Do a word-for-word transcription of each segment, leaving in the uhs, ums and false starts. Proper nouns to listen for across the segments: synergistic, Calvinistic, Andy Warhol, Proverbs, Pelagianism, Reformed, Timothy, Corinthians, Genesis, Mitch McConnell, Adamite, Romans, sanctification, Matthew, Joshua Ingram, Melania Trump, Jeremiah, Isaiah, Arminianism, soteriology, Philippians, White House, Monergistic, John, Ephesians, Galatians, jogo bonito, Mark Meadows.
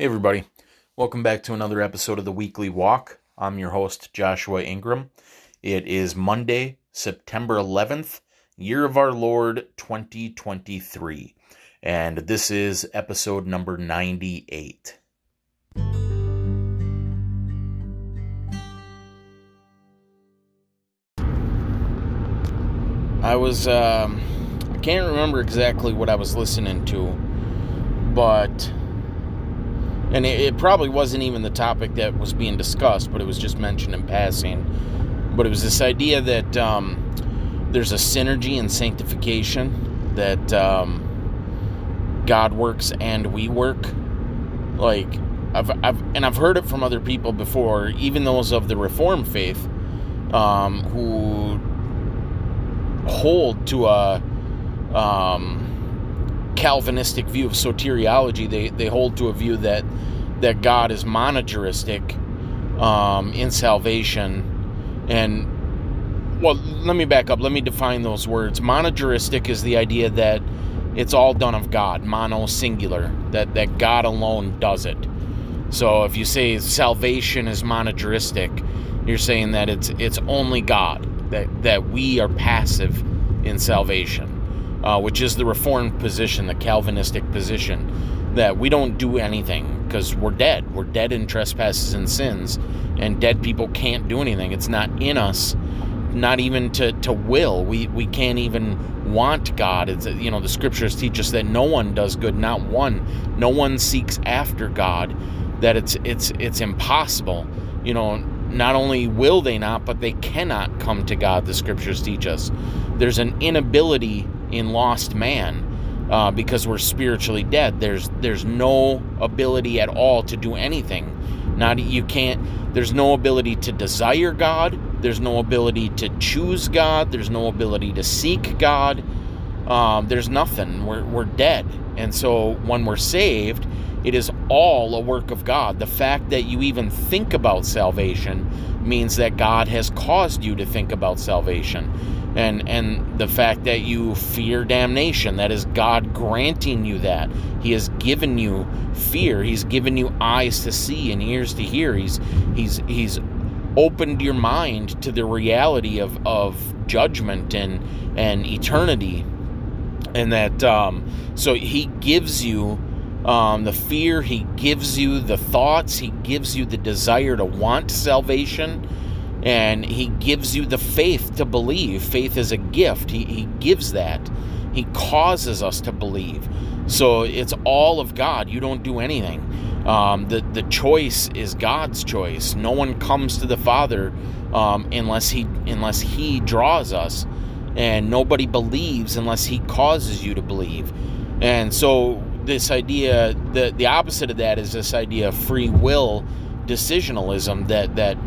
Hey everybody, welcome back to another episode of The Weekly Walk. I'm your host, Joshua Ingram. It is Monday, September eleventh, year of our Lord, twenty twenty-three. And this is episode number ninety-eight. I was, um, I can't remember exactly what I was listening to, but... And it, it probably wasn't even the topic that was being discussed, but it was just mentioned in passing. But it was this idea that um, there's a synergy in sanctification, that um, God works and we work. Like, I've, I've and I've heard it from other people before, even those of the Reformed faith, um, who hold to a... Um, Calvinistic view of soteriology. They they hold to a view that that God is monergistic um, in salvation. And well, let me back up. Let me define those words. Monergistic is the idea that it's all done of God, mono singular, that that God alone does it. So if you say salvation is monergistic, you're saying that it's it's only God, that that we are passive in salvation. Uh, which is the Reformed position, the Calvinistic position, that we don't do anything because we're dead. We're dead in trespasses and sins, and dead people can't do anything. It's not in us, not even to, to will. We we can't even want God. It's, you know, the scriptures teach us that no one does good, not one. No one seeks after God, that it's it's it's impossible. You know, not only will they not, but they cannot come to God, the scriptures teach us. There's an inability in lost man, uh, because we're spiritually dead. There's there's no ability at all to do anything. Not you can't. There's no ability to desire God. There's no ability to choose God. There's no ability to seek God. Um, there's nothing. We're we're dead. And so when we're saved, it is all a work of God. The fact that you even think about salvation means that God has caused you to think about salvation. And and the fact that you fear damnation, that is God granting you that. He has given you fear. He's given you eyes to see and ears to hear. He's he's he's opened your mind to the reality of, of judgment and and eternity. And that um, so he gives you um, the fear. He gives you the thoughts. He gives you the desire to want salvation. And he gives you the faith to believe. Faith is a gift. He, he gives that. He causes us to believe. So it's all of God. You don't do anything. Um, the, the choice is God's choice. No one comes to the Father um, unless he, unless he draws us. And nobody believes unless he causes you to believe. And so this idea, the, the opposite of that is this idea of free will decisionalism, that... that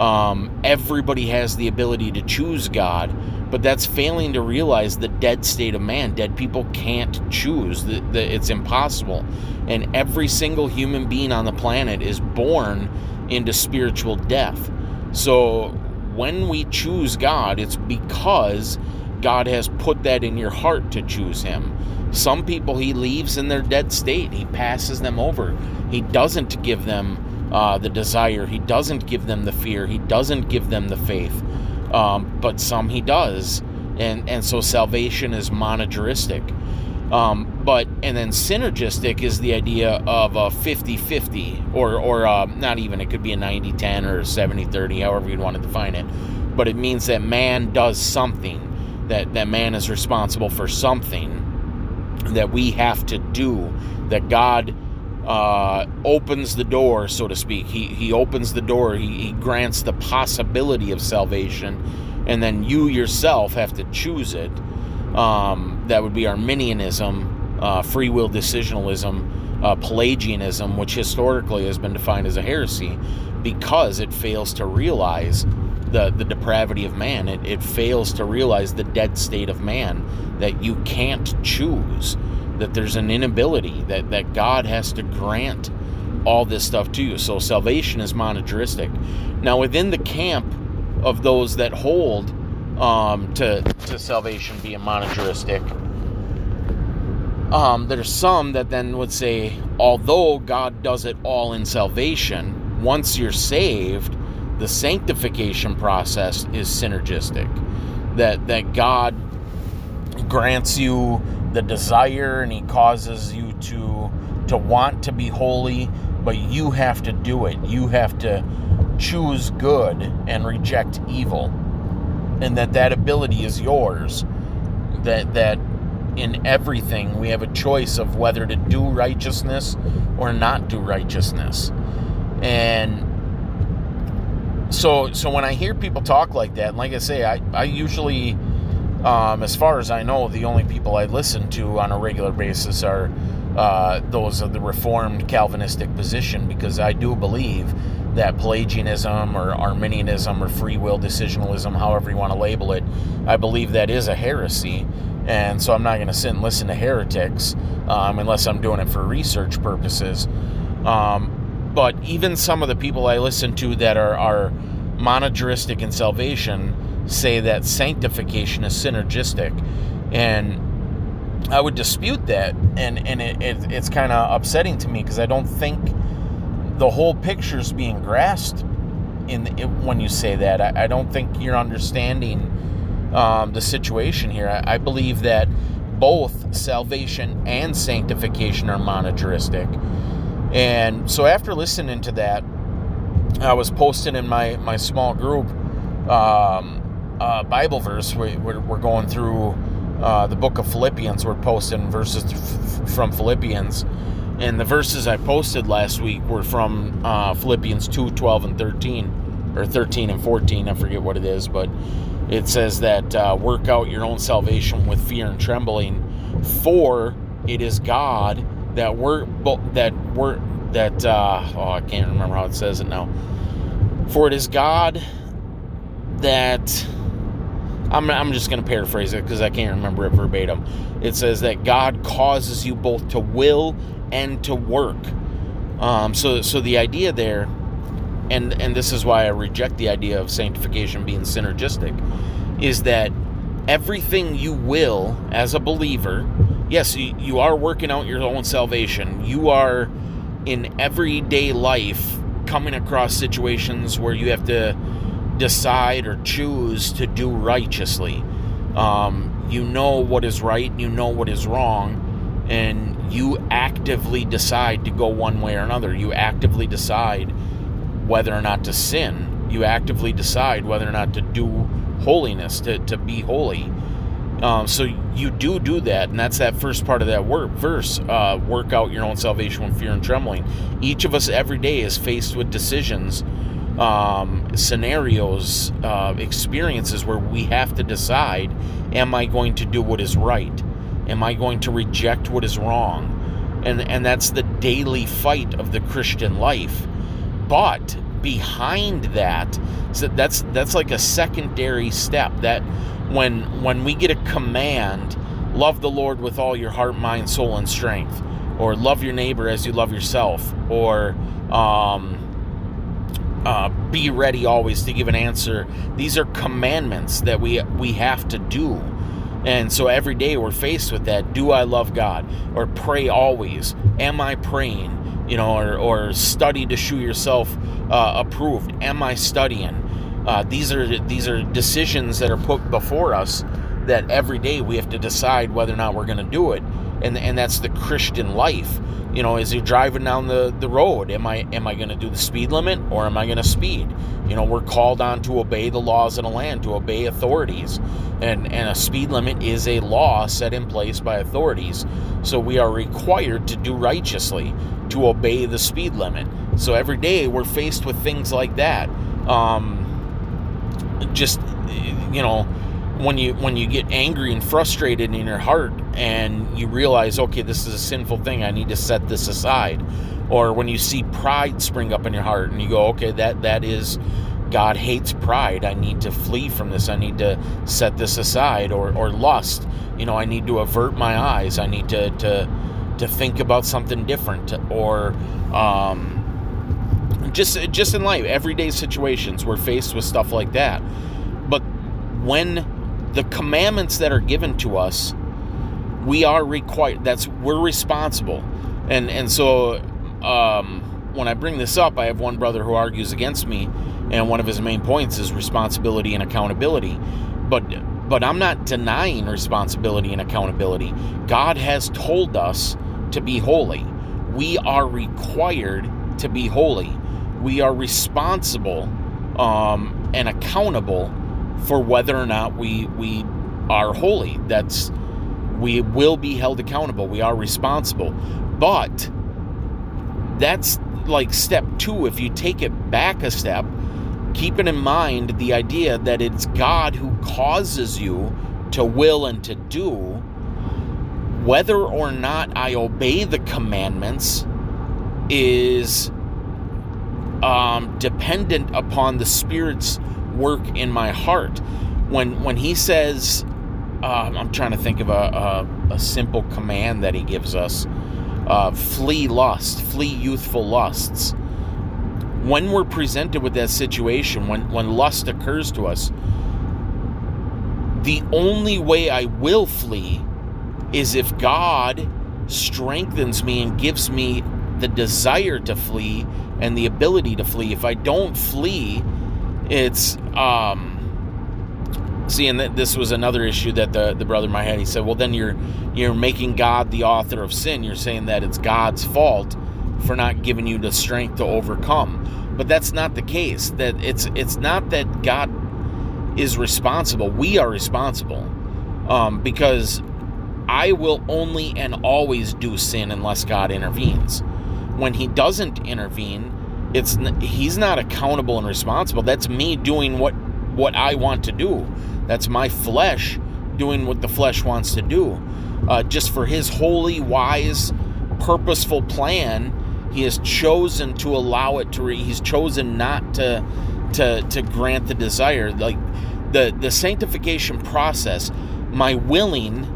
Um, everybody has the ability to choose God, but that's failing to realize the dead state of man. Dead people can't choose. The, the, it's impossible. And every single human being on the planet is born into spiritual death. So when we choose God, it's because God has put that in your heart to choose him. Some people he leaves in their dead state. He passes them over. He doesn't give them Uh, the desire. He doesn't give them the fear. He doesn't give them the faith. Um, but some he does. And and so salvation is monergistic. Um, but, and then synergistic is the idea of a fifty-fifty or, or uh, not even, it could be a ninety-ten or seventy-thirty, however you'd want to define it. But it means that man does something, that, that man is responsible for something that we have to do, that God Uh, opens the door, so to speak. He he opens the door. He, he grants the possibility of salvation, and then you yourself have to choose it. Um, that would be Arminianism, uh, free will decisionalism, uh, Pelagianism, which historically has been defined as a heresy because it fails to realize the, the depravity of man. It, it fails to realize the dead state of man, that you can't choose, that there's an inability, that, that God has to grant all this stuff to you. So salvation is monergistic. Now, within the camp of those that hold um, to, to salvation being monergistic, Um, there's some that then would say, although God does it all in salvation, once you're saved, the sanctification process is synergistic. That, that God grants you the desire and he causes you to, to want to be holy, but you have to do it. You have to choose good and reject evil. And that that ability is yours. That, that in everything we have a choice of whether to do righteousness or not do righteousness. And so so when I hear people talk like that, and like I say, I, I usually, um, as far as I know, the only people I listen to on a regular basis are uh, those of the Reformed Calvinistic position, because I do believe that Pelagianism or Arminianism or free will decisionalism, however you want to label it, I believe that is a heresy. And so I'm not going to sit and listen to heretics um, unless I'm doing it for research purposes. Um, but even some of the people I listen to that are, are monergistic in salvation say that sanctification is synergistic. And I would dispute that. And, and it, it, it's kind of upsetting to me, because I don't think the whole picture's being grasped in the, it, when you say that. I, I don't think you're understanding Um, the situation here. I, I believe that both salvation and sanctification are monergistic. And so after listening to that, I was posting in my, my small group um, uh, Bible verse. We, we're, we're going through uh, the book of Philippians. We're posting verses f- from Philippians. And the verses I posted last week were from uh, Philippians two, twelve, and thirteen. Or thirteen and fourteen. I forget what it is, but it says that uh, work out your own salvation with fear and trembling, for it is God that work that work that uh, oh I can't remember how it says it now. For it is God that I'm I'm just going to paraphrase it because I can't remember it verbatim. It says that God causes you both to will and to work. Um, so so the idea there. And and this is why I reject the idea of sanctification being synergistic, is that everything you will as a believer, yes, you, you are working out your own salvation. You are in everyday life coming across situations where you have to decide or choose to do righteously. Um, you know what is right, you know what is wrong, and you actively decide to go one way or another. You actively decide whether or not to sin. You actively decide whether or not to do holiness, to, to be holy. Um, so you do do that, and that's that first part of that work, verse, uh, work out your own salvation with fear and trembling. Each of us every day is faced with decisions, um, scenarios, uh, experiences where we have to decide, am I going to do what is right? Am I going to reject what is wrong? And, and that's the daily fight of the Christian life. But behind that, so that's that's like a secondary step. That when when we get a command, love the Lord with all your heart, mind, soul, and strength, or love your neighbor as you love yourself, or um, uh, be ready always to give an answer. These are commandments that we we have to do. And so every day we're faced with that. Do I love God? Or pray always? Am I praying? You know, or, or study to shew yourself uh, approved. Am I studying? Uh, these are these are decisions that are put before us that every day we have to decide whether or not we're going to do it, and and that's the Christian life. You know, as you're driving down the, the road, am I am I going to do the speed limit or am I going to speed? You know, we're called on to obey the laws of the land, to obey authorities, and and a speed limit is a law set in place by authorities. So we are required to do righteously, to obey the speed limit. So every day we're faced with things like that. Um, just, you know, when you when you get angry and frustrated in your heart and you realize, okay, this is a sinful thing, I need to set this aside. Or when you see pride spring up in your heart and you go, okay, that that is, God hates pride, I need to flee from this, I need to set this aside. Or, or lust, you know, I need to avert my eyes, I need to, to to think about something different, or um, just just in life, everyday situations, we're faced with stuff like that. But when the commandments that are given to us we are required, that's, we're responsible. And, and so, um, when I bring this up, I have one brother who argues against me, and one of his main points is responsibility and accountability. But, but I'm not denying responsibility and accountability. God has told us to be holy. We are required to be holy. We are responsible um, and accountable for whether or not we we are holy. That's, we will be held accountable. We are responsible. But that's like step two. If you take it back a step, keeping in mind the idea that it's God who causes you to will and to do, whether or not I obey the commandments is um, dependent upon the Spirit's work in my heart. When when he says, uh, I'm trying to think of a, a, a simple command that he gives us, uh, flee lust, flee youthful lusts. When we're presented with that situation, when, when lust occurs to us, the only way I will flee is if God strengthens me and gives me the desire to flee and the ability to flee. If I don't flee, it's, um, see, and th- this was another issue that the, the brother in my head, he said, well, then you're, you're making God the author of sin. You're saying that it's God's fault for not giving you the strength to overcome. But that's not the case. That it's it's not that God is responsible. We are responsible, um, because I will only and always do sin unless God intervenes. When he doesn't intervene, it's he's not accountable and responsible. That's me doing what what I want to do. That's my flesh doing what the flesh wants to do. Uh, just for his holy, wise, purposeful plan, he has chosen to allow it to, re- he's chosen not to, to, to grant the desire. Like the, the sanctification process, my willing,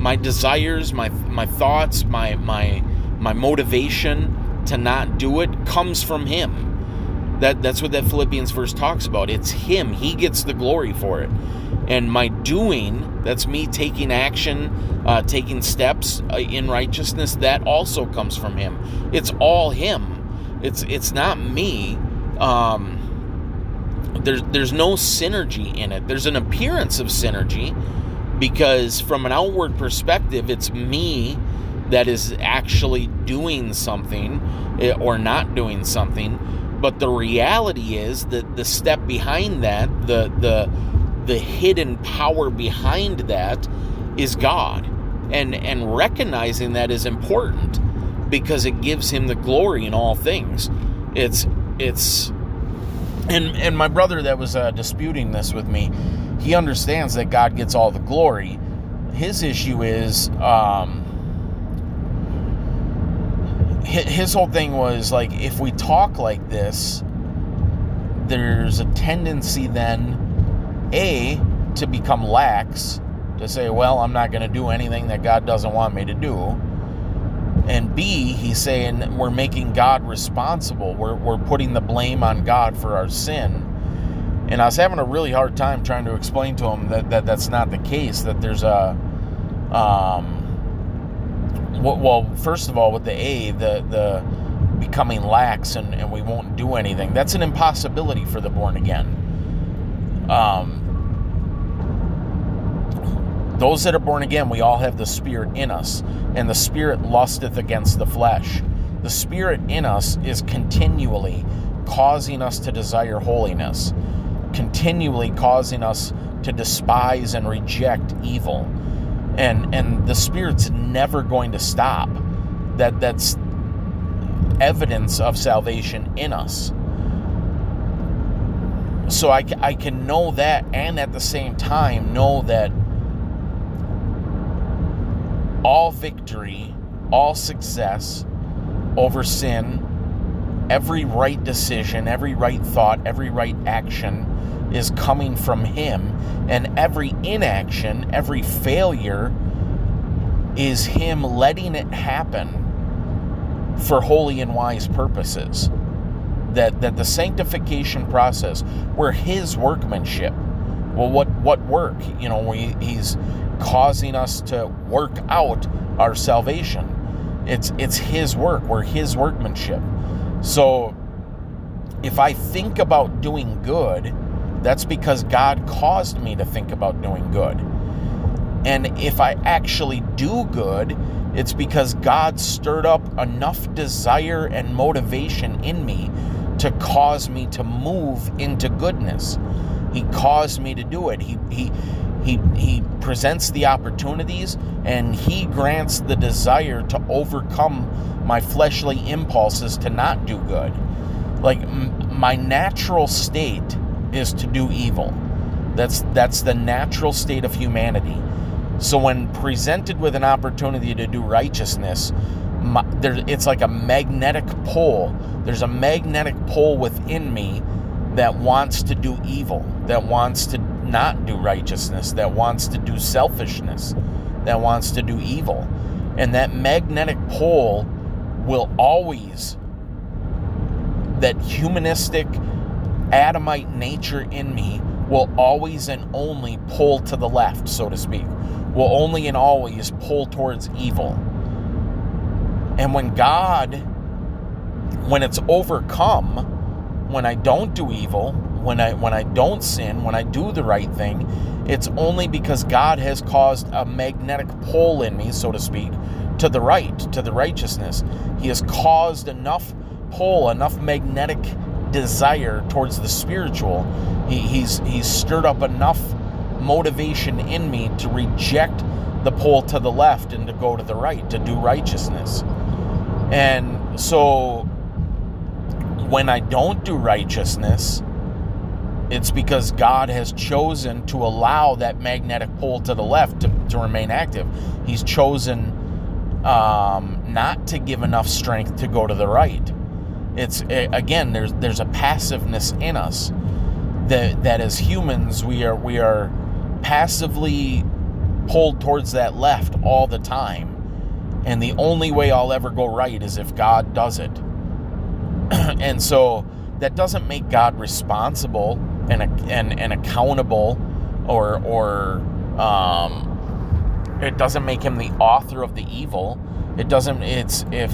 my desires, my, my thoughts, my, my, my motivation to not do it comes from him. That that's what that Philippians verse talks about. It's him. He gets the glory for it. And my doing, that's me taking action, uh, taking steps uh, in righteousness, that also comes from him. It's all him. It's it's not me. Um, there's, there's no synergy in it. There's an appearance of synergy because from an outward perspective, it's me that is actually doing something or not doing something. But the reality is that the step behind that, the the the hidden power behind that is God. And and recognizing that is important because it gives him the glory in all things. It's it's and and my brother that was uh, disputing this with me, he understands that God gets all the glory. His issue is um his whole thing was like, if we talk like this, there's a tendency then, A, to become lax, to say, well, I'm not going to do anything that God doesn't want me to do. And B, he's saying we're making God responsible. We're, we're putting the blame on God for our sin. And I was having a really hard time trying to explain to him that, that that's not the case, that there's a... um. Well, first of all, with the A, the the becoming lax and, and we won't do anything, that's an impossibility for the born again. Um, those that are born again, we all have the Spirit in us, and the Spirit lusteth against the flesh. The Spirit in us is continually causing us to desire holiness, continually causing us to despise and reject evil. And and the Spirit's never going to stop. That that's evidence of salvation in us. So I, I can know that and at the same time know that all victory, all success over sin, every right decision, every right thought, every right action is coming from him, and every inaction, every failure is him letting it happen for holy and wise purposes. That that the sanctification process, we're his workmanship. Well, what what work? You know, we, he's causing us to work out our salvation. It's it's his work. We're his workmanship. So if I think about doing good, that's because God caused me to think about doing good. And if I actually do good, it's because God stirred up enough desire and motivation in me to cause me to move into goodness. He caused me to do it. He he he he presents the opportunities, and he grants the desire to overcome my fleshly impulses to not do good. Like, m- my natural state is to do evil. That's that's the natural state of humanity. So when presented with an opportunity to do righteousness, my, there, it's like a magnetic pole. There's a magnetic pole within me that wants to do evil, that wants to not do righteousness, that wants to do selfishness, that wants to do evil. And that magnetic pole will always, that humanistic, Adamite nature in me will always and only pull to the left, so to speak, will only and always pull towards evil. And when God, when it's overcome, when I don't do evil, when I when I don't sin, when I do the right thing, it's only because God has caused a magnetic pull in me, so to speak, to the right, to the righteousness. He has caused enough pull, enough magnetic desire towards the spiritual. He, he's he's stirred up enough motivation in me to reject the pull to the left and to go to the right, to do righteousness. And so when I don't do righteousness, it's because God has chosen to allow that magnetic pull to the left to, to remain active. He's chosen um, not to give enough strength to go to the right. It's, again, there's there's a passiveness in us that that as humans we are we are passively pulled towards that left all the time, and the only way I'll ever go right is if God does it. And so that doesn't make God responsible and and, and accountable, or or um, it doesn't make him the author of the evil. It doesn't. It's if.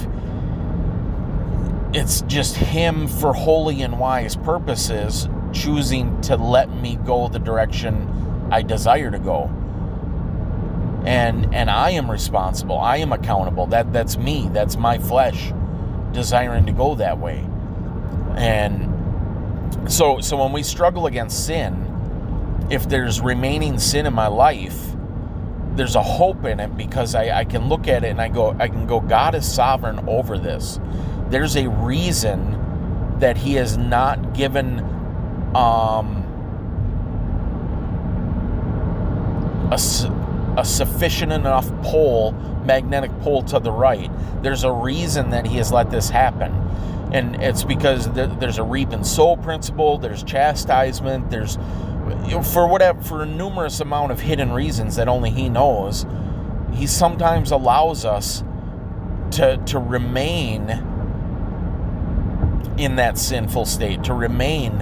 It's just him, for holy and wise purposes, choosing to let me go the direction I desire to go. And and I am responsible. I am accountable. That that's me. That's my flesh desiring to go that way. And so so when we struggle against sin, if there's remaining sin in my life, there's a hope in it, because I, I can look at it and I go, I can go, God is sovereign over this. There's a reason that he has not given um, a, a sufficient enough pull, magnetic pull to the right. There's a reason that he has let this happen. And it's because th- there's a reap and sow principle, there's chastisement, there's, for whatever, for a numerous amount of hidden reasons that only he knows, he sometimes allows us to to remain in that sinful state, to remain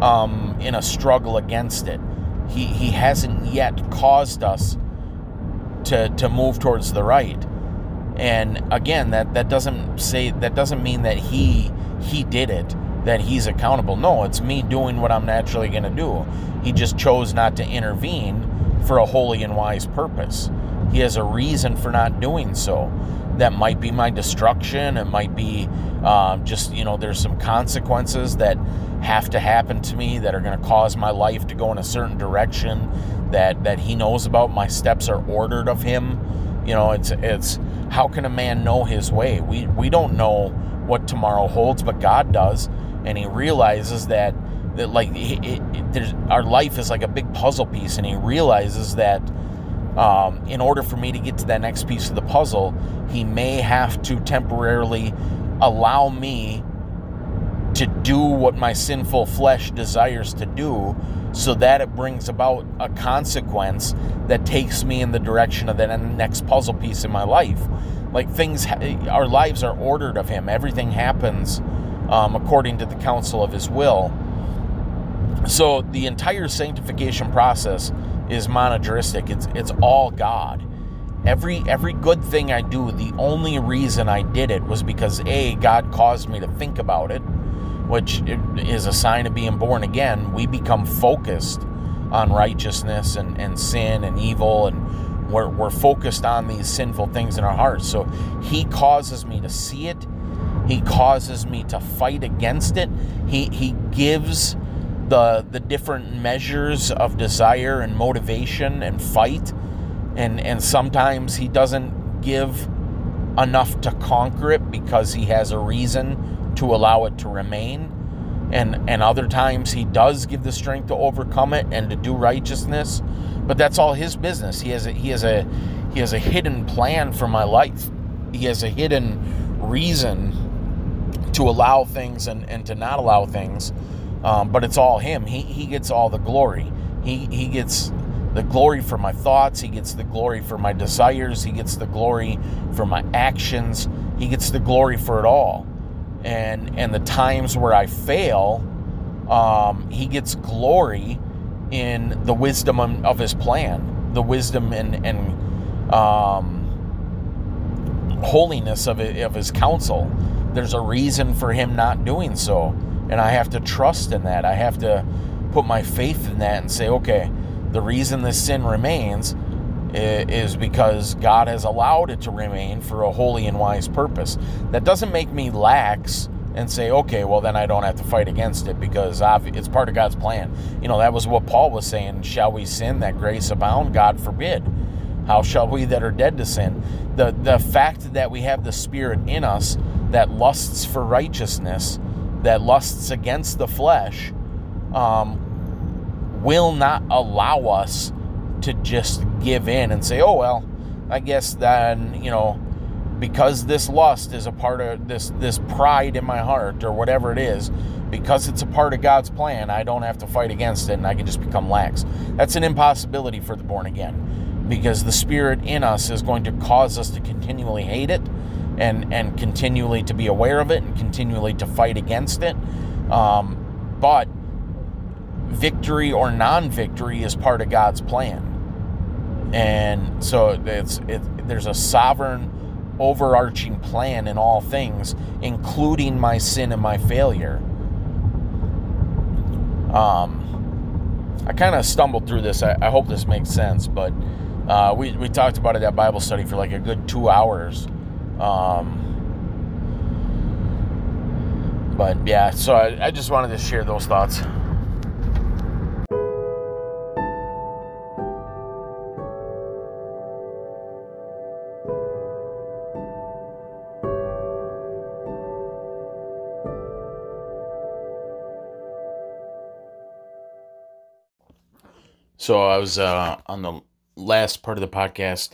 um, in a struggle against it. He he hasn't yet caused us to to move towards the right. And again, that, that doesn't say that doesn't mean that he he did it, that he's accountable. No, it's me doing what I'm naturally going to do. He just chose not to intervene for a holy and wise purpose. He has a reason for not doing so. That might be my destruction. It might be uh, just, you know, there's some consequences that have to happen to me that are going to cause my life to go in a certain direction that, that he knows about. My steps are ordered of him. You know, it's it's how can a man know his way? We we don't know what tomorrow holds, but God does. And he realizes that, that like, it, it, there's, our life is like a big puzzle piece. And he realizes that Um, in order for me to get to that next piece of the puzzle, he may have to temporarily allow me to do what my sinful flesh desires to do, so that it brings about a consequence that takes me in the direction of that next puzzle piece in my life. Like, things, our lives are ordered of him. Everything happens um, according to the counsel of his will. So the entire sanctification process is monergistic. It's it's all God. Every every good thing I do, the only reason I did it was because A, God caused me to think about it, which is a sign of being born again. We become focused on righteousness and, and sin and evil, and we're, we're focused on these sinful things in our hearts. So he causes me to see it. He causes me to fight against it. He he gives the the different measures of desire and motivation and fight. And and sometimes he doesn't give enough to conquer it because he has a reason to allow it to remain. And and other times he does give the strength to overcome it and to do righteousness. But that's all his business. He has a, he has a he has a hidden plan for my life. He has a hidden reason to allow things and, and to not allow things. Um, but it's all him. He he gets all the glory. He he gets the glory for my thoughts. He gets the glory for my desires. He gets the glory for my actions. He gets the glory for it all. And and the times where I fail, um, he gets glory in the wisdom of his plan, the wisdom and and um, holiness of it, of his counsel. There's a reason for him not doing so, and I have to trust in that. I have to put my faith in that and say, okay, the reason this sin remains is because God has allowed it to remain for a holy and wise purpose. That doesn't make me lax and say, okay, well, then I don't have to fight against it because I've, it's part of God's plan. You know, that was what Paul was saying. Shall we sin that grace abound? God forbid. How shall we that are dead to sin? The, the fact that we have the Spirit in us that lusts for righteousness, that lusts against the flesh, um, will not allow us to just give in and say, oh, well, I guess then, you know, because this lust is a part of this, this pride in my heart or whatever it is, because it's a part of God's plan, I don't have to fight against it and I can just become lax. That's an impossibility for the born again, because the Spirit in us is going to cause us to continually hate it and, and continually to be aware of it and continually to fight against it. Um, but victory or non-victory is part of God's plan, and so it's it, there's a sovereign, overarching plan in all things, including my sin and my failure. Um, I kind of stumbled through this. I, I hope this makes sense, but uh, we we talked about it at Bible study for like a good two hours. Um, but yeah, so I, I just wanted to share those thoughts. So I was uh, on the last part of the podcast,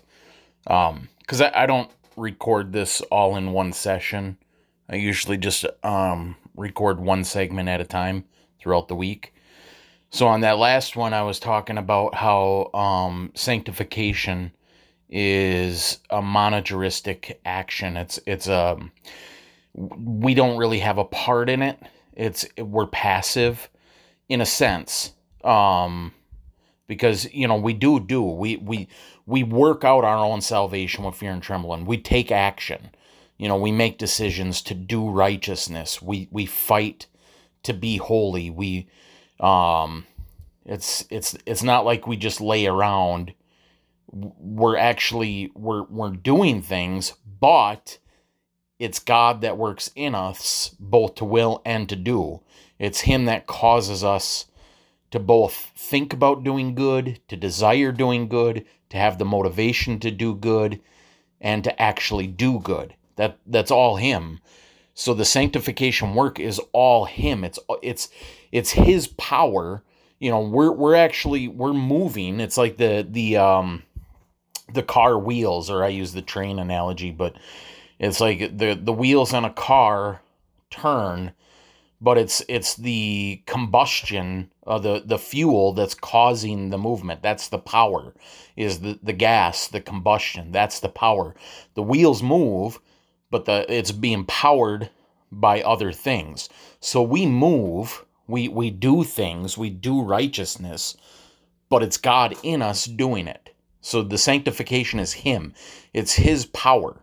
um, because I, I don't record this all in one session. I usually just um, record one segment at a time throughout the week. So on that last one, I was talking about how um, sanctification is a monergistic action. It's it's a um, we don't really have a part in it. It's we're passive in a sense. Um, Because, you know, we do do. We we we work out our own salvation with fear and trembling. We take action. You know, we make decisions to do righteousness. We we fight to be holy. We um it's it's it's not like we just lay around. We're actually we're we're doing things, but it's God that works in us both to will and to do. It's him that causes us to both think about doing good, to desire doing good, to have the motivation to do good, and to actually do good. That that's all him. So the sanctification work is all him. It's it's it's his power. You know, we're we're actually we're moving. It's like the the um the car wheels, or I use the train analogy, but it's like the the wheels on a car turn. But it's it's the combustion, uh, the, the fuel that's causing the movement. That's the power, is the, the gas, the combustion. That's the power. The wheels move, but the it's being powered by other things. So we move, we, we do things, we do righteousness, but it's God in us doing it. So the sanctification is Him. It's His power.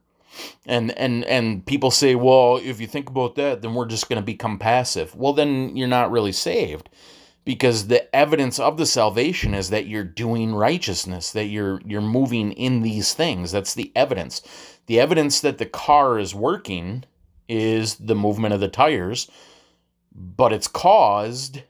And and and people say, well, if you think about that, then we're just going to become passive. Well, then you're not really saved, because the evidence of the salvation is that you're doing righteousness, that you're you're moving in these things. That's the evidence. The evidence that the car is working is the movement of the tires, but it's caused,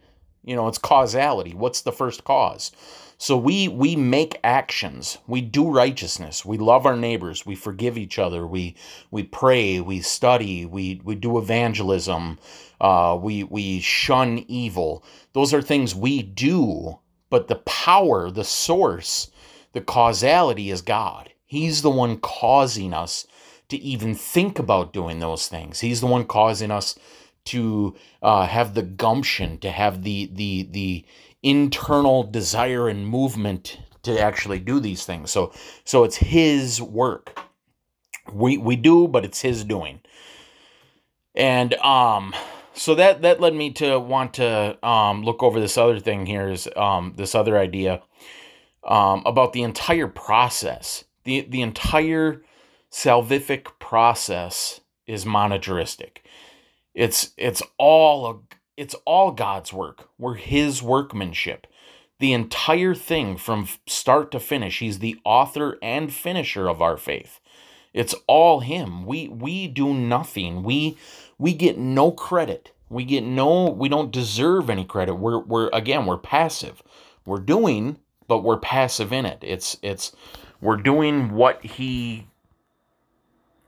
you know, it's causality. What's the first cause? So we we make actions. We do righteousness. We love our neighbors. We forgive each other. We we pray. We study. We we do evangelism. Uh, we we shun evil. Those are things we do. But the power, the source, the causality is God. He's the one causing us to even think about doing those things. He's the one causing us to uh, have the gumption, to have the the the internal desire and movement to actually do these things. So so it's His work. We we do, but it's His doing. And um, so that that led me to want to um look over this other thing here, is um this other idea um about the entire process. The the entire salvific process is monergistic. It's it's all a It's all God's work. We're His workmanship. The entire thing from start to finish. He's the author and finisher of our faith. It's all Him. We we do nothing. We we get no credit. We get no, we don't deserve any credit. We're we're again, we're passive. We're doing, but we're passive in it. It's it's we're doing what He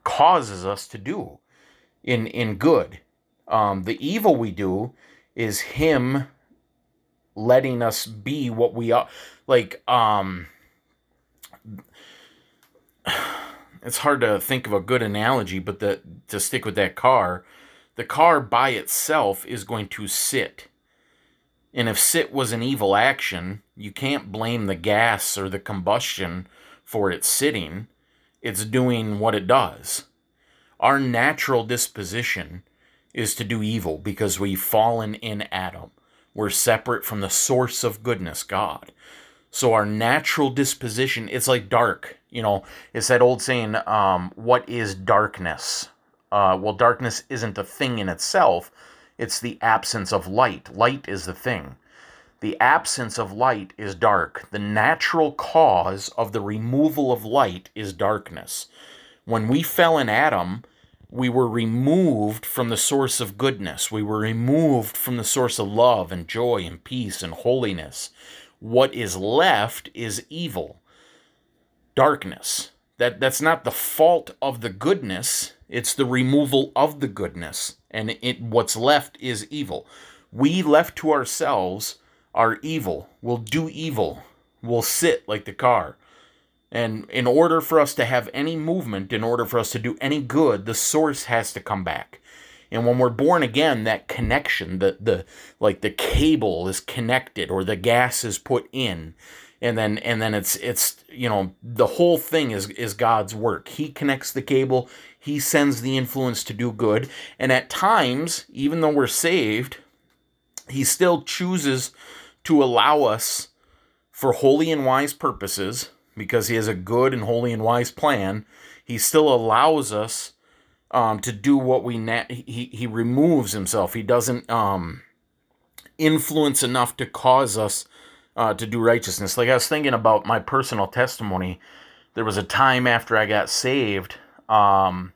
causes us to do in in good. Um, the evil we do is Him letting us be what we are. Like, um, it's hard to think of a good analogy, but the, to stick with that car, the car by itself is going to sit. And if sit was an evil action, you can't blame the gas or the combustion for it sitting. It's doing what it does. Our natural disposition is to do evil because we've fallen in Adam. We're separate from the source of goodness, God. So our natural disposition, it's like dark. You know, it's that old saying, um, what is darkness? Uh, well, darkness isn't a thing in itself. It's the absence of light. Light is the thing. The absence of light is dark. The natural cause of the removal of light is darkness. When we fell in Adam, we were removed from the source of goodness. We were removed from the source of love and joy and peace and holiness. What is left is evil, darkness. That, that's not the fault of the goodness. It's the removal of the goodness. And it what's left is evil. We left to ourselves are evil. We'll do evil. We'll sit like the car. And in order for us to have any movement, in order for us to do any good, the source has to come back. And when we're born again, that connection, the, the like the cable is connected, or the gas is put in. And then and then it's it's you know, the whole thing is is God's work. He connects the cable, He sends the influence to do good. And at times, even though we're saved, He still chooses to allow us for holy and wise purposes. Because He has a good and holy and wise plan, He still allows us um, to do what we... Na- he, he removes Himself. He doesn't um, influence enough to cause us uh, to do righteousness. Like, I was thinking about my personal testimony. There was a time after I got saved um,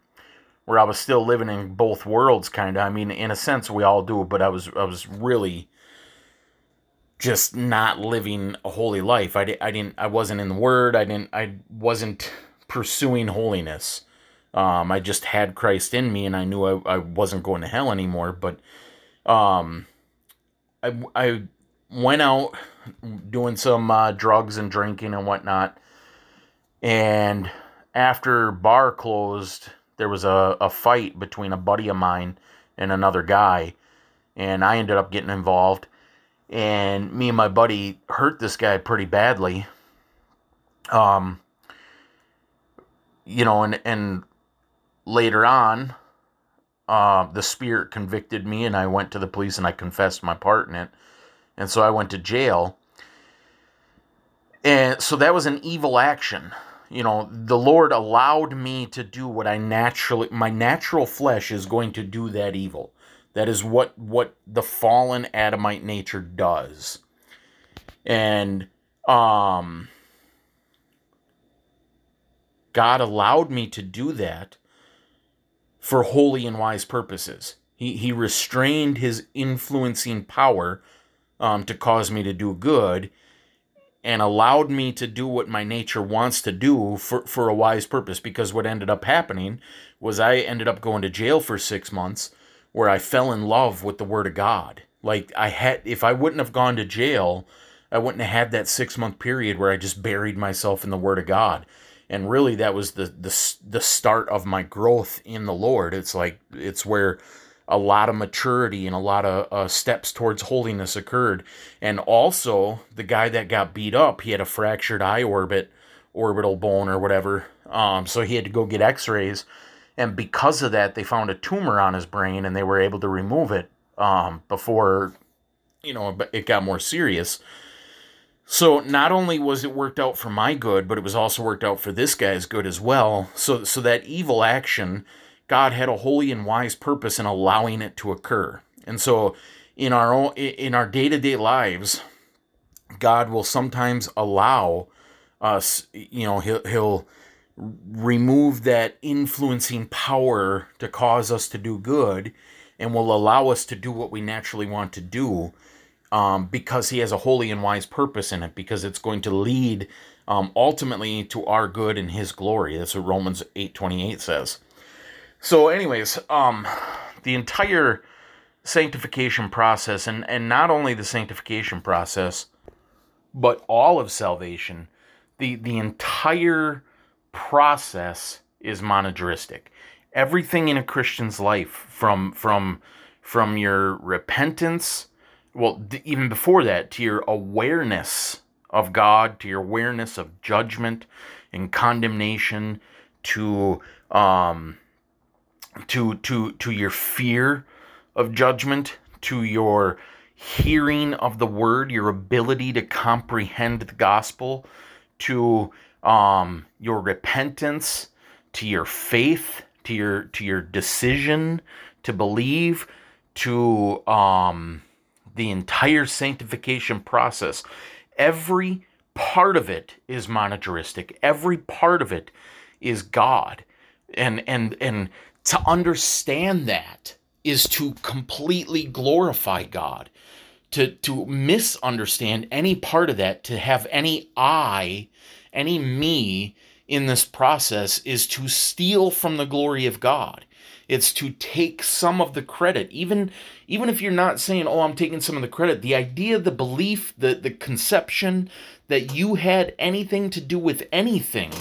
where I was still living in both worlds, kind of. I mean, in a sense, we all do, but I was I was really... just not living a holy life. I, I didn't, I wasn't in the Word. I didn't, I wasn't pursuing holiness. Um, I just had Christ in me, and I knew I, I wasn't going to hell anymore. But um, I, I went out doing some uh, drugs and drinking and whatnot. And after bar closed, there was a, a fight between a buddy of mine and another guy. And I ended up getting involved. And me and my buddy hurt this guy pretty badly. Um, you know, and, and later on, uh, the Spirit convicted me, and I went to the police and I confessed my part in it. And so I went to jail. And so that was an evil action. You know, the Lord allowed me to do what I naturally, my natural flesh is going to do that evil. That is what, what the fallen Adamite nature does. And um, God allowed me to do that for holy and wise purposes. He, he restrained his influencing power um, to cause me to do good, and allowed me to do what my nature wants to do for, for a wise purpose. Because what ended up happening was I ended up going to jail for six months where I fell in love with the Word of God. Like, I had, if I wouldn't have gone to jail, I wouldn't have had that six-month period where I just buried myself in the Word of God. And really, that was the, the, the start of my growth in the Lord. It's like, it's where a lot of maturity and a lot of uh, steps towards holiness occurred. And also, the guy that got beat up, he had a fractured eye orbit, orbital bone or whatever. Um, so he had to go get x-rays. And because of that, they found a tumor on his brain, and they were able to remove it um, before, you know, it got more serious. So not only was it worked out for my good, but it was also worked out for this guy's good as well. So, so that evil action, God had a holy and wise purpose in allowing it to occur. And so in our own, in our day-to-day lives, God will sometimes allow us, you know, he'll, he'll remove that influencing power to cause us to do good, and will allow us to do what we naturally want to do um, because he has a holy and wise purpose in it, because it's going to lead um, ultimately to our good and his glory. That's what Romans eight twenty-eight says. So anyways, um, the entire sanctification process, and, and not only the sanctification process, but all of salvation, the, the entire process is monergistic. Everything in a Christian's life, from from from your repentance, well, th- even before that, to your awareness of God, to your awareness of judgment and condemnation, to... Um, to to to your fear of judgment, to your hearing of the word, your ability to comprehend the gospel, to um, your repentance, to your faith, to your to your decision to believe, to um, the entire sanctification process. Every part of it is monergistic. Every part of it is God. And and and to understand that is to completely glorify God. To, to misunderstand any part of that, to have any I, any me in this process, is to steal from the glory of God. It's to take some of the credit. Even, even if you're not saying, oh, I'm taking some of the credit, the idea, the belief, the, the conception that you had anything to do with anything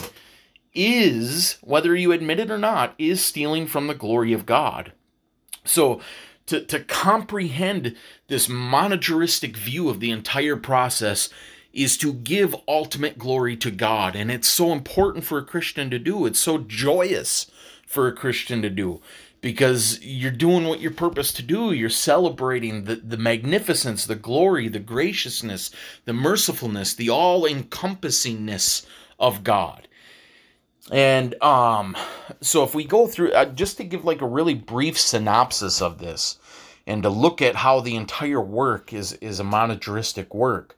is, whether you admit it or not, is stealing from the glory of God. So to, to comprehend this monergistic view of the entire process is to give ultimate glory to God. And it's so important for a Christian to do. It's so joyous for a Christian to do, because you're doing what you're purposed to do. You're celebrating the, the magnificence, the glory, the graciousness, the mercifulness, the all-encompassingness of God. And um, so if we go through, uh, just to give like a really brief synopsis of this, and to look at how the entire work is, is a monergistic work,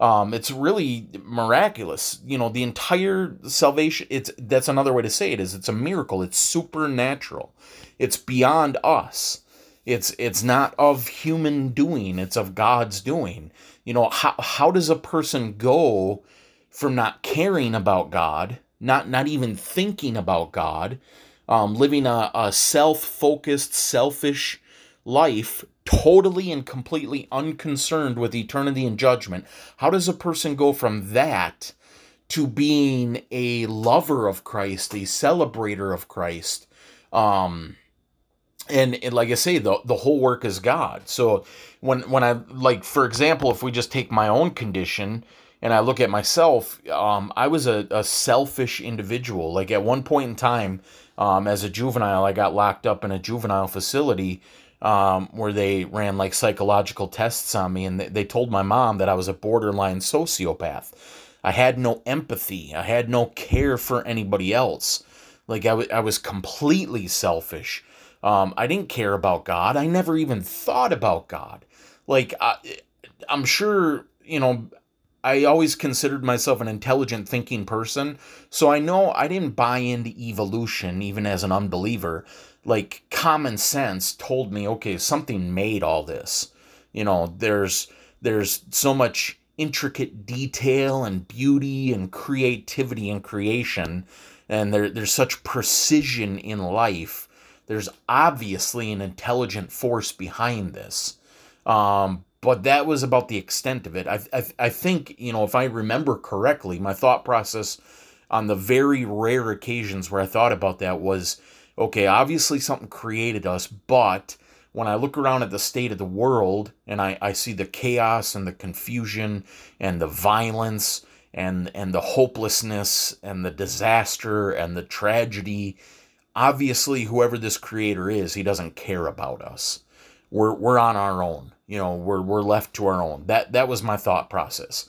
um, it's really miraculous. You know, the entire salvation, it's that's another way to say it, is it's a miracle. It's supernatural. It's beyond us. It's it's not of human doing. It's of God's doing. You know, how how does a person go from not caring about God, Not not even thinking about God, um, living a, a self-focused, selfish life, totally and completely unconcerned with eternity and judgment? How does a person go from that to being a lover of Christ, a celebrator of Christ? Um, and, and like I say, the, the whole work is God. So when when I, like, for example, if we just take my own condition, and I look at myself, um, I was a, a selfish individual. Like, at one point in time, um, as a juvenile, I got locked up in a juvenile facility um, where they ran like psychological tests on me. And they, they told my mom that I was a borderline sociopath. I had no empathy. I had no care for anybody else. Like I, w- I was completely selfish. Um, I didn't care about God. I never even thought about God. Like I, I'm sure, you know, I always considered myself an intelligent thinking person. So I know I didn't buy into evolution, even as an unbeliever. Like common sense told me, okay, something made all this. You know, there's there's so much intricate detail and beauty and creativity in creation. And there there's such precision in life. There's obviously an intelligent force behind this. Um, But that was about the extent of it. I, I I think, you know, if I remember correctly, my thought process on the very rare occasions where I thought about that was, okay, obviously something created us, but when I look around at the state of the world and I, I see the chaos and the confusion and the violence and, and the hopelessness and the disaster and the tragedy, obviously whoever this creator is, he doesn't care about us. We're we're on our own. You know, we're we're left to our own. That that was my thought process.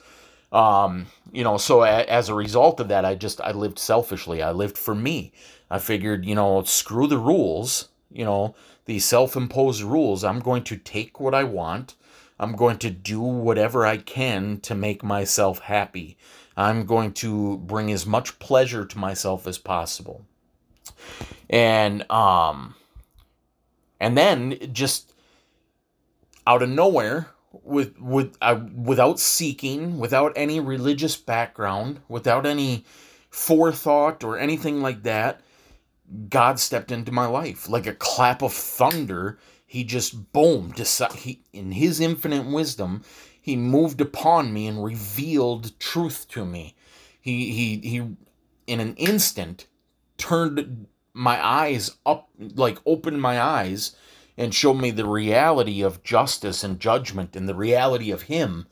Um, you know, so a, as a result of that, I just I lived selfishly. I lived for me. I figured, you know, screw the rules. You know, these self-imposed rules. I'm going to take what I want. I'm going to do whatever I can to make myself happy. I'm going to bring as much pleasure to myself as possible. And um, and then just. Out of nowhere, with with uh, without seeking, without any religious background, without any forethought or anything like that, God stepped into my life like a clap of thunder. He just boom, decided, he, in His infinite wisdom, He moved upon me and revealed truth to me. He he he, in an instant, turned my eyes up, like opened my eyes. And showed me the reality of justice and judgment and the reality of Him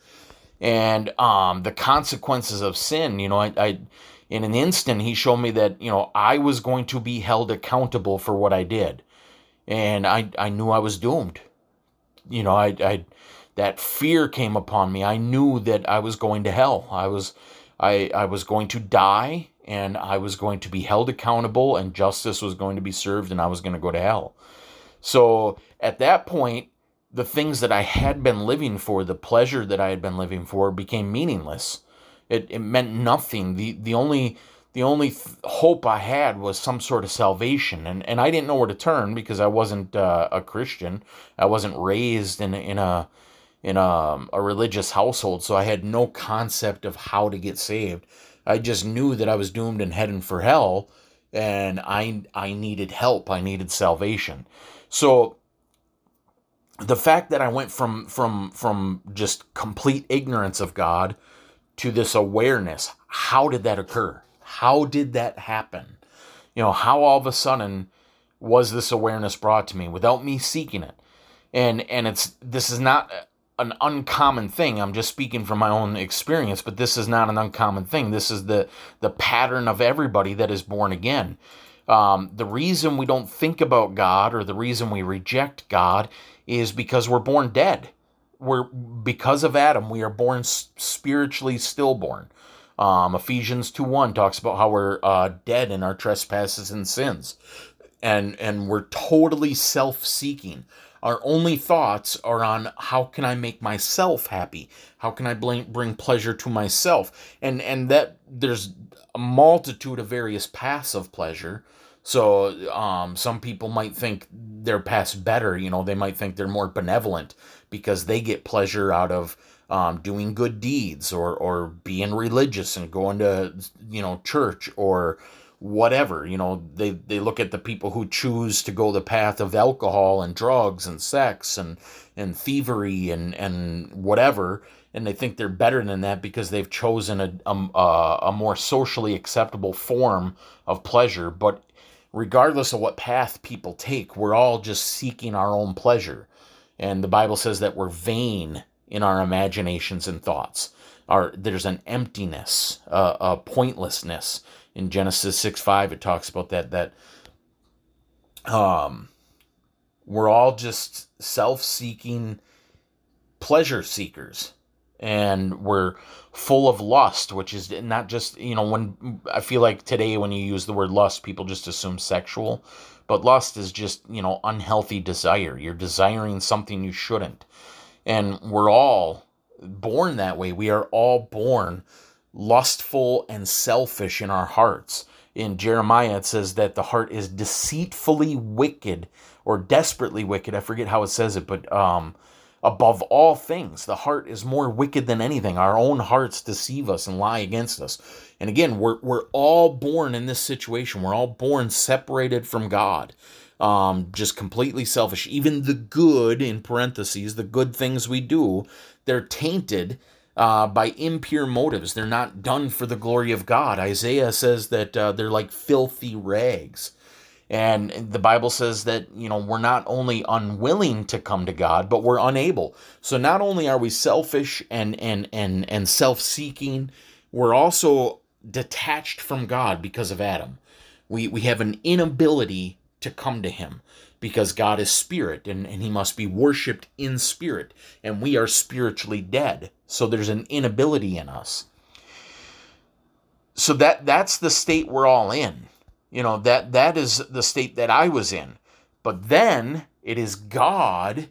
and um, the consequences of sin. You know, I, I, in an instant, He showed me that, you know, I was going to be held accountable for what I did. And I, I knew I was doomed. You know, I, I, that fear came upon me. I knew that I was going to hell. I was, I, I was going to die and I was going to be held accountable and justice was going to be served and I was going to go to hell. So at that point, the things that I had been living for, the pleasure that I had been living for, became meaningless. It it meant nothing. The the only the only th- hope I had was some sort of salvation, and and I didn't know where to turn because I wasn't uh, a Christian. I wasn't raised in in a in a, a religious household, so I had no concept of how to get saved. I just knew that I was doomed and heading for hell, and I I needed help. I needed salvation. So the fact that I went from from from just complete ignorance of God to this awareness, how did that occur? How did that happen? You know, how all of a sudden was this awareness brought to me without me seeking it? And and it's this is not an uncommon thing. I'm just speaking from my own experience, but this is not an uncommon thing. This is the the pattern of everybody that is born again. Um, the reason we don't think about God or the reason we reject God is because we're born dead. We're because of Adam, we are born spiritually stillborn. Um, Ephesians two one talks about how we're uh, dead in our trespasses and sins. And, and we're totally self-seeking. Our only thoughts are on how can I make myself happy? How can I bring pleasure to myself? And and that there's a multitude of various paths of pleasure. So um, some people might think their path's better. You know, they might think they're more benevolent because they get pleasure out of um, doing good deeds or or being religious and going to, you know, church or whatever. You know, they, they look at the people who choose to go the path of alcohol and drugs and sex and, and thievery and, and whatever, and they think they're better than that because they've chosen a, a, a more socially acceptable form of pleasure. But regardless of what path people take, we're all just seeking our own pleasure. And the Bible says that we're vain in our imaginations and thoughts. Our, there's an emptiness, uh, a pointlessness. In Genesis six five, it talks about that, that um, we're all just self-seeking pleasure seekers. and we're full of lust, which is not just, you know, when I feel like today when you use the word lust, people just assume sexual, but lust is just, you know, unhealthy desire. You're desiring something you shouldn't. And we're all born that way. We are all born lustful and selfish in our hearts. In Jeremiah, it says that the heart is deceitfully wicked or desperately wicked. I forget how it says it, but um, above all things, the heart is more wicked than anything. Our own hearts deceive us and lie against us. And again, we're we're all born in this situation. We're all born separated from God, um, just completely selfish. Even the good, in parentheses, the good things we do, they're tainted Uh, by impure motives. They're not done for the glory of God. Isaiah says that uh, they're like filthy rags. And the Bible says that, you know, we're not only unwilling to come to God, but we're unable. So not only are we selfish and and and and self-seeking, we're also detached from God because of Adam. We we have an inability to come to him, because God is spirit, and, and he must be worshipped in spirit, and we are spiritually dead. So there's an inability in us. So that that's the state we're all in. You know, that that is the state that I was in. But then it is God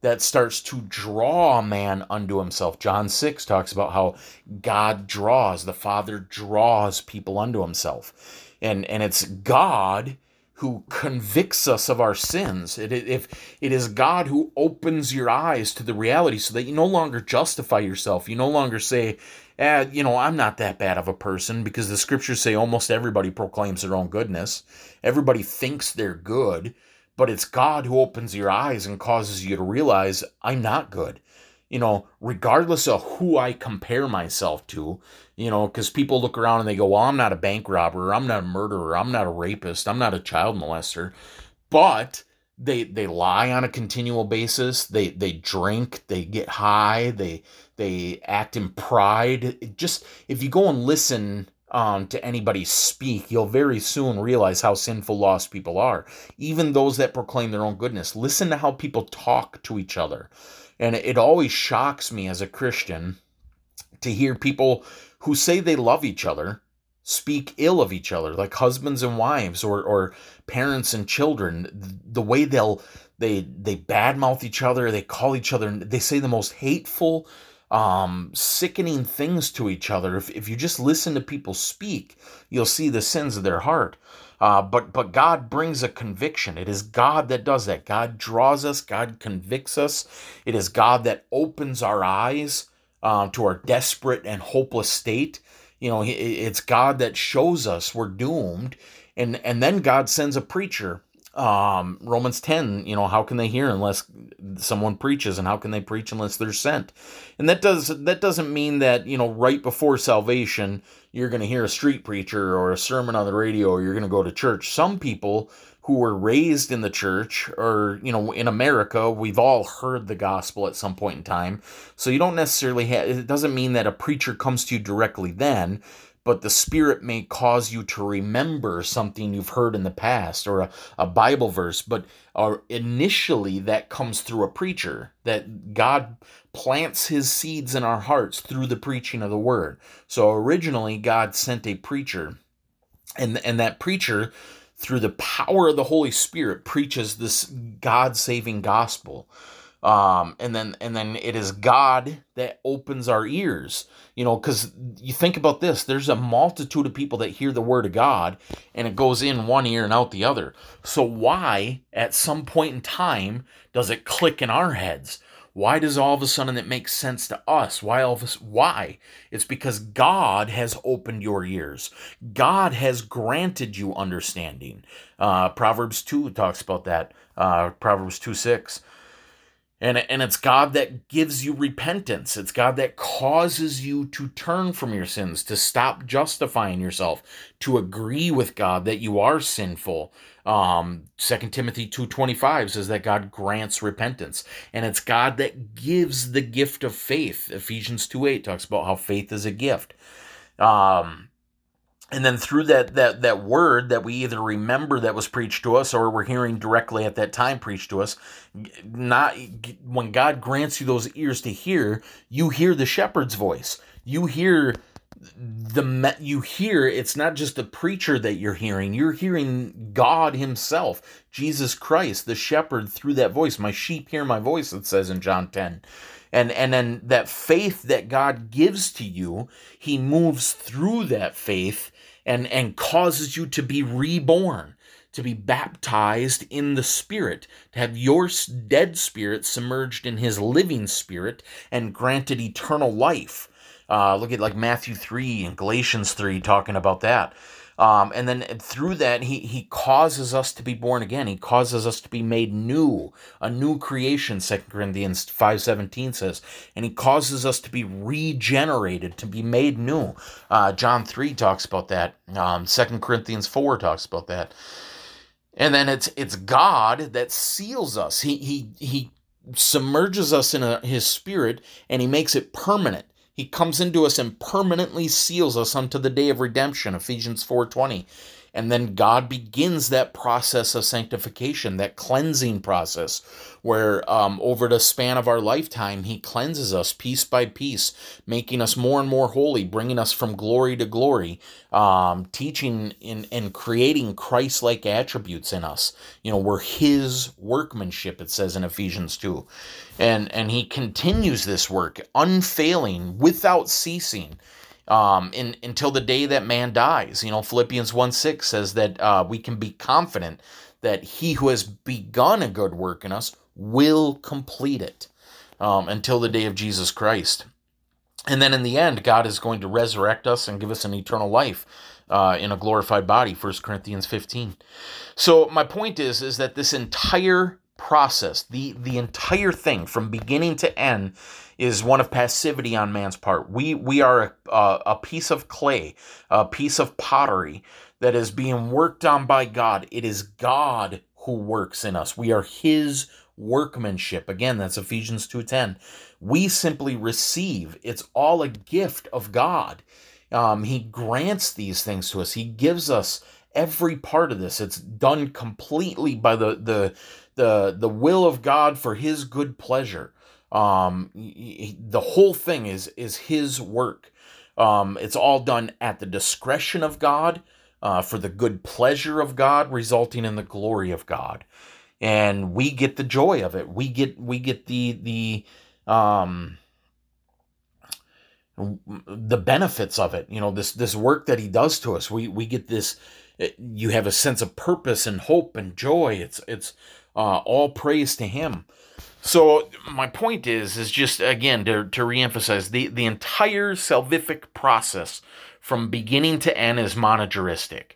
that starts to draw a man unto himself. John six talks about how God draws, the Father draws people unto himself. And, and it's God who convicts us of our sins. It, it, if it is God who opens your eyes to the reality so that you no longer justify yourself. You no longer say, eh, you know, I'm not that bad of a person, because the scriptures say almost everybody proclaims their own goodness. Everybody thinks they're good, but it's God who opens your eyes and causes you to realize I'm not good. You know, regardless of who I compare myself to, you know, because people look around and they go, well, I'm not a bank robber, I'm not a murderer, I'm not a rapist, I'm not a child molester. But they they lie on a continual basis. They they drink, they get high, they they act in pride. It just, if you go and listen um, to anybody speak, you'll very soon realize how sinful, lost people are. Even those that proclaim their own goodness. Listen to how people talk to each other. And it always shocks me as a Christian to hear people who say they love each other speak ill of each other, like husbands and wives, or or parents and children. The way they'll they they badmouth each other, they call each other, they say the most hateful, um, sickening things to each other. If if you just listen to people speak, you'll see the sins of their heart. Uh, but but God brings a conviction. It is God that does that. God draws us. God convicts us. It is God that opens our eyes uh, to our desperate and hopeless state. You know, it's God that shows us we're doomed. And and then God sends a preacher. Um, Romans ten, you know, how can they hear unless someone preaches? And how can they preach unless they're sent? And that does that doesn't mean that, you know, right before salvation, you're going to hear a street preacher or a sermon on the radio, or you're going to go to church. Some people who were raised in the church, or, you know, in America, we've all heard the gospel at some point in time. So you don't necessarily have, it doesn't mean that a preacher comes to you directly then. But the Spirit may cause you to remember something you've heard in the past, or a, a Bible verse. But uh, initially that comes through a preacher, that God plants his seeds in our hearts through the preaching of the word. So originally God sent a preacher, and, and that preacher, through the power of the Holy Spirit, preaches this God-saving gospel. Um, and then, and then it is God that opens our ears, you know, because you think about this, there's a multitude of people that hear the word of God and it goes in one ear and out the other. So why at some point in time does it click in our heads? Why does all of a sudden it make sense to us? Why all of us? Why? It's because God has opened your ears. God has granted you understanding. Uh, Proverbs two talks about that. Uh, Proverbs two six. And, and it's God that gives you repentance. It's God that causes you to turn from your sins, to stop justifying yourself, to agree with God that you are sinful. Um, Second Timothy two twenty-five says that God grants repentance. And it's God that gives the gift of faith. Ephesians two eight talks about how faith is a gift. Um, And then through that that that word that we either remember that was preached to us or we're hearing directly at that time preached to us, not when God grants you those ears to hear, you hear the shepherd's voice. You hear the you hear it's not just the preacher that you're hearing. You're hearing God himself, Jesus Christ, the shepherd, through that voice. My sheep hear my voice, it says in John ten. And and then that faith that God gives to you, he moves through that faith and, and causes you to be reborn, to be baptized in the Spirit, to have your dead spirit submerged in his living spirit and granted eternal life. Uh, look at like Matthew three and Galatians three talking about that. Um, and then through that, he, he causes us to be born again. He causes us to be made new, a new creation, Second Corinthians five seventeen says. And he causes us to be regenerated, to be made new. Uh, John three talks about that. Um, Second Corinthians four talks about that. And then it's it's God that seals us. He, he, he submerges us in a, his spirit, and he makes it permanent. He comes into us and permanently seals us unto the day of redemption, Ephesians four twenty. And then God begins that process of sanctification, that cleansing process, where um, over the span of our lifetime, he cleanses us piece by piece, making us more and more holy, bringing us from glory to glory, um, teaching in, and creating Christ-like attributes in us. You know, we're his workmanship, it says in Ephesians two. And, and he continues this work, unfailing, without ceasing, um, in, until the day that man dies. You know, Philippians one six says that uh, we can be confident that he who has begun a good work in us will complete it um, until the day of Jesus Christ. And then in the end, God is going to resurrect us and give us an eternal life uh, in a glorified body, First Corinthians fifteen. So my point is, is that this entire process, the, the entire thing from beginning to end, is one of passivity on man's part. We we are a, a piece of clay, a piece of pottery that is being worked on by God. It is God who works in us. We are his workmanship. Again, that's Ephesians two ten. We simply receive. It's all a gift of God. Um, he grants these things to us. He gives us every part of this. It's done completely by the the the, the will of God for his good pleasure. Um, the whole thing is, is his work. Um, it's all done at the discretion of God, uh, for the good pleasure of God, resulting in the glory of God. And we get the joy of it. We get, we get the, the, um, the benefits of it. You know, this, this work that he does to us, we, we get this, you have a sense of purpose and hope and joy. It's, it's, uh, all praise to him. So my point is, is just, again, to, to reemphasize, the, the entire salvific process from beginning to end is monergistic.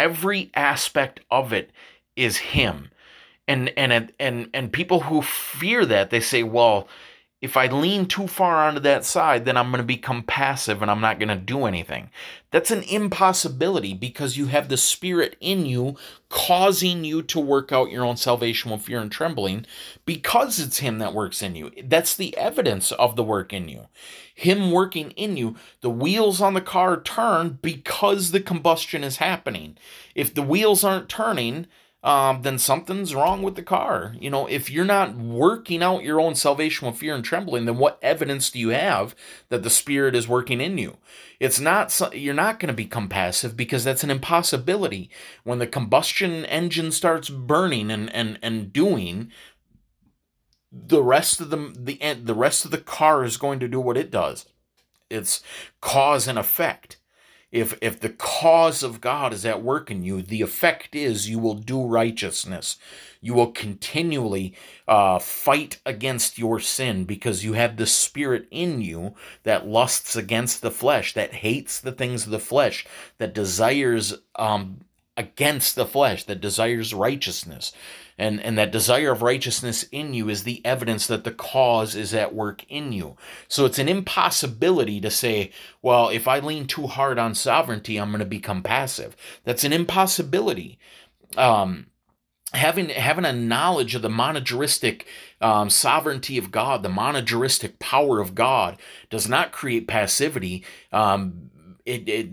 Every aspect of it is him. And, and, and, and people who fear that, they say, well, if I lean too far onto that side, then I'm going to become passive and I'm not going to do anything. That's an impossibility, because you have the Spirit in you causing you to work out your own salvation with fear and trembling, because it's him that works in you. That's the evidence of the work in you. Him working in you, the wheels on the car turn because the combustion is happening. If the wheels aren't turning, Um, then something's wrong with the car. You know, if you're not working out your own salvation with fear and trembling, then what evidence do you have that the Spirit is working in you? It's not, you're not going to become passive, because that's an impossibility. When the combustion engine starts burning and and and doing, the rest of the the the rest of the car is going to do what it does. It's cause and effect. If if the cause of God is at work in you, the effect is you will do righteousness. You will continually uh, fight against your sin, because you have the Spirit in you that lusts against the flesh, that hates the things of the flesh, that desires um, against the flesh, that desires righteousness. And, and that desire of righteousness in you is the evidence that the cause is at work in you. So it's an impossibility to say, well, if I lean too hard on sovereignty, I'm going to become passive. That's an impossibility. Um, having, having a knowledge of the monergistic um, sovereignty of God, the monergistic power of God, does not create passivity. Um, it, it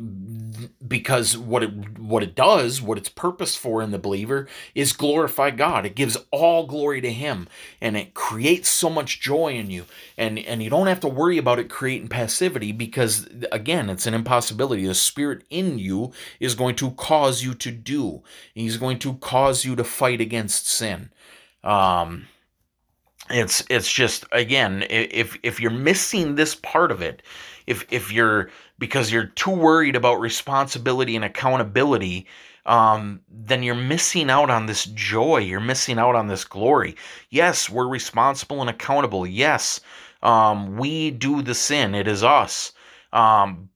because what it, what it does, what it's purposed for in the believer, is glorify God. It gives all glory to Him, and it creates so much joy in you. And, and you don't have to worry about it creating passivity because, again, it's an impossibility. The Spirit in you is going to cause you to do. He's going to cause you to fight against sin. Um, it's it's just, again, if if you're missing this part of it, if if you're because you're too worried about responsibility and accountability, um, then you're missing out on this joy. You're missing out on this glory. Yes, we're responsible and accountable. Yes, um, we do the sin. It is us. Um,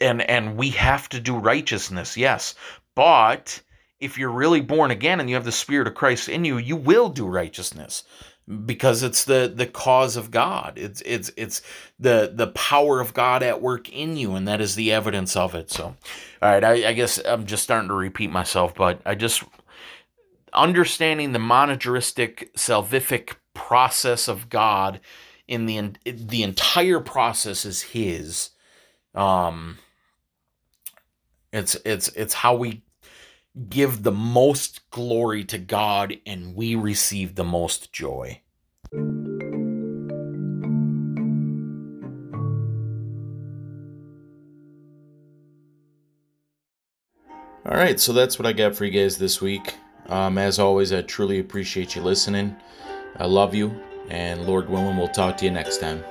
and and we have to do righteousness. Yes, but if you're really born again and you have the Spirit of Christ in you, you will do righteousness because it's the the cause of God. It's it's it's the the power of God at work in you, and that is the evidence of it. So, all right, I, I guess I'm just starting to repeat myself, but I just understanding the monergistic salvific process of God in the the entire process is His. Um, it's it's it's how we give the most glory to God, and we receive the most joy. All right, so that's what I got for you guys this week. Um, as always, I truly appreciate you listening. I love you, and Lord willing, we'll talk to you next time.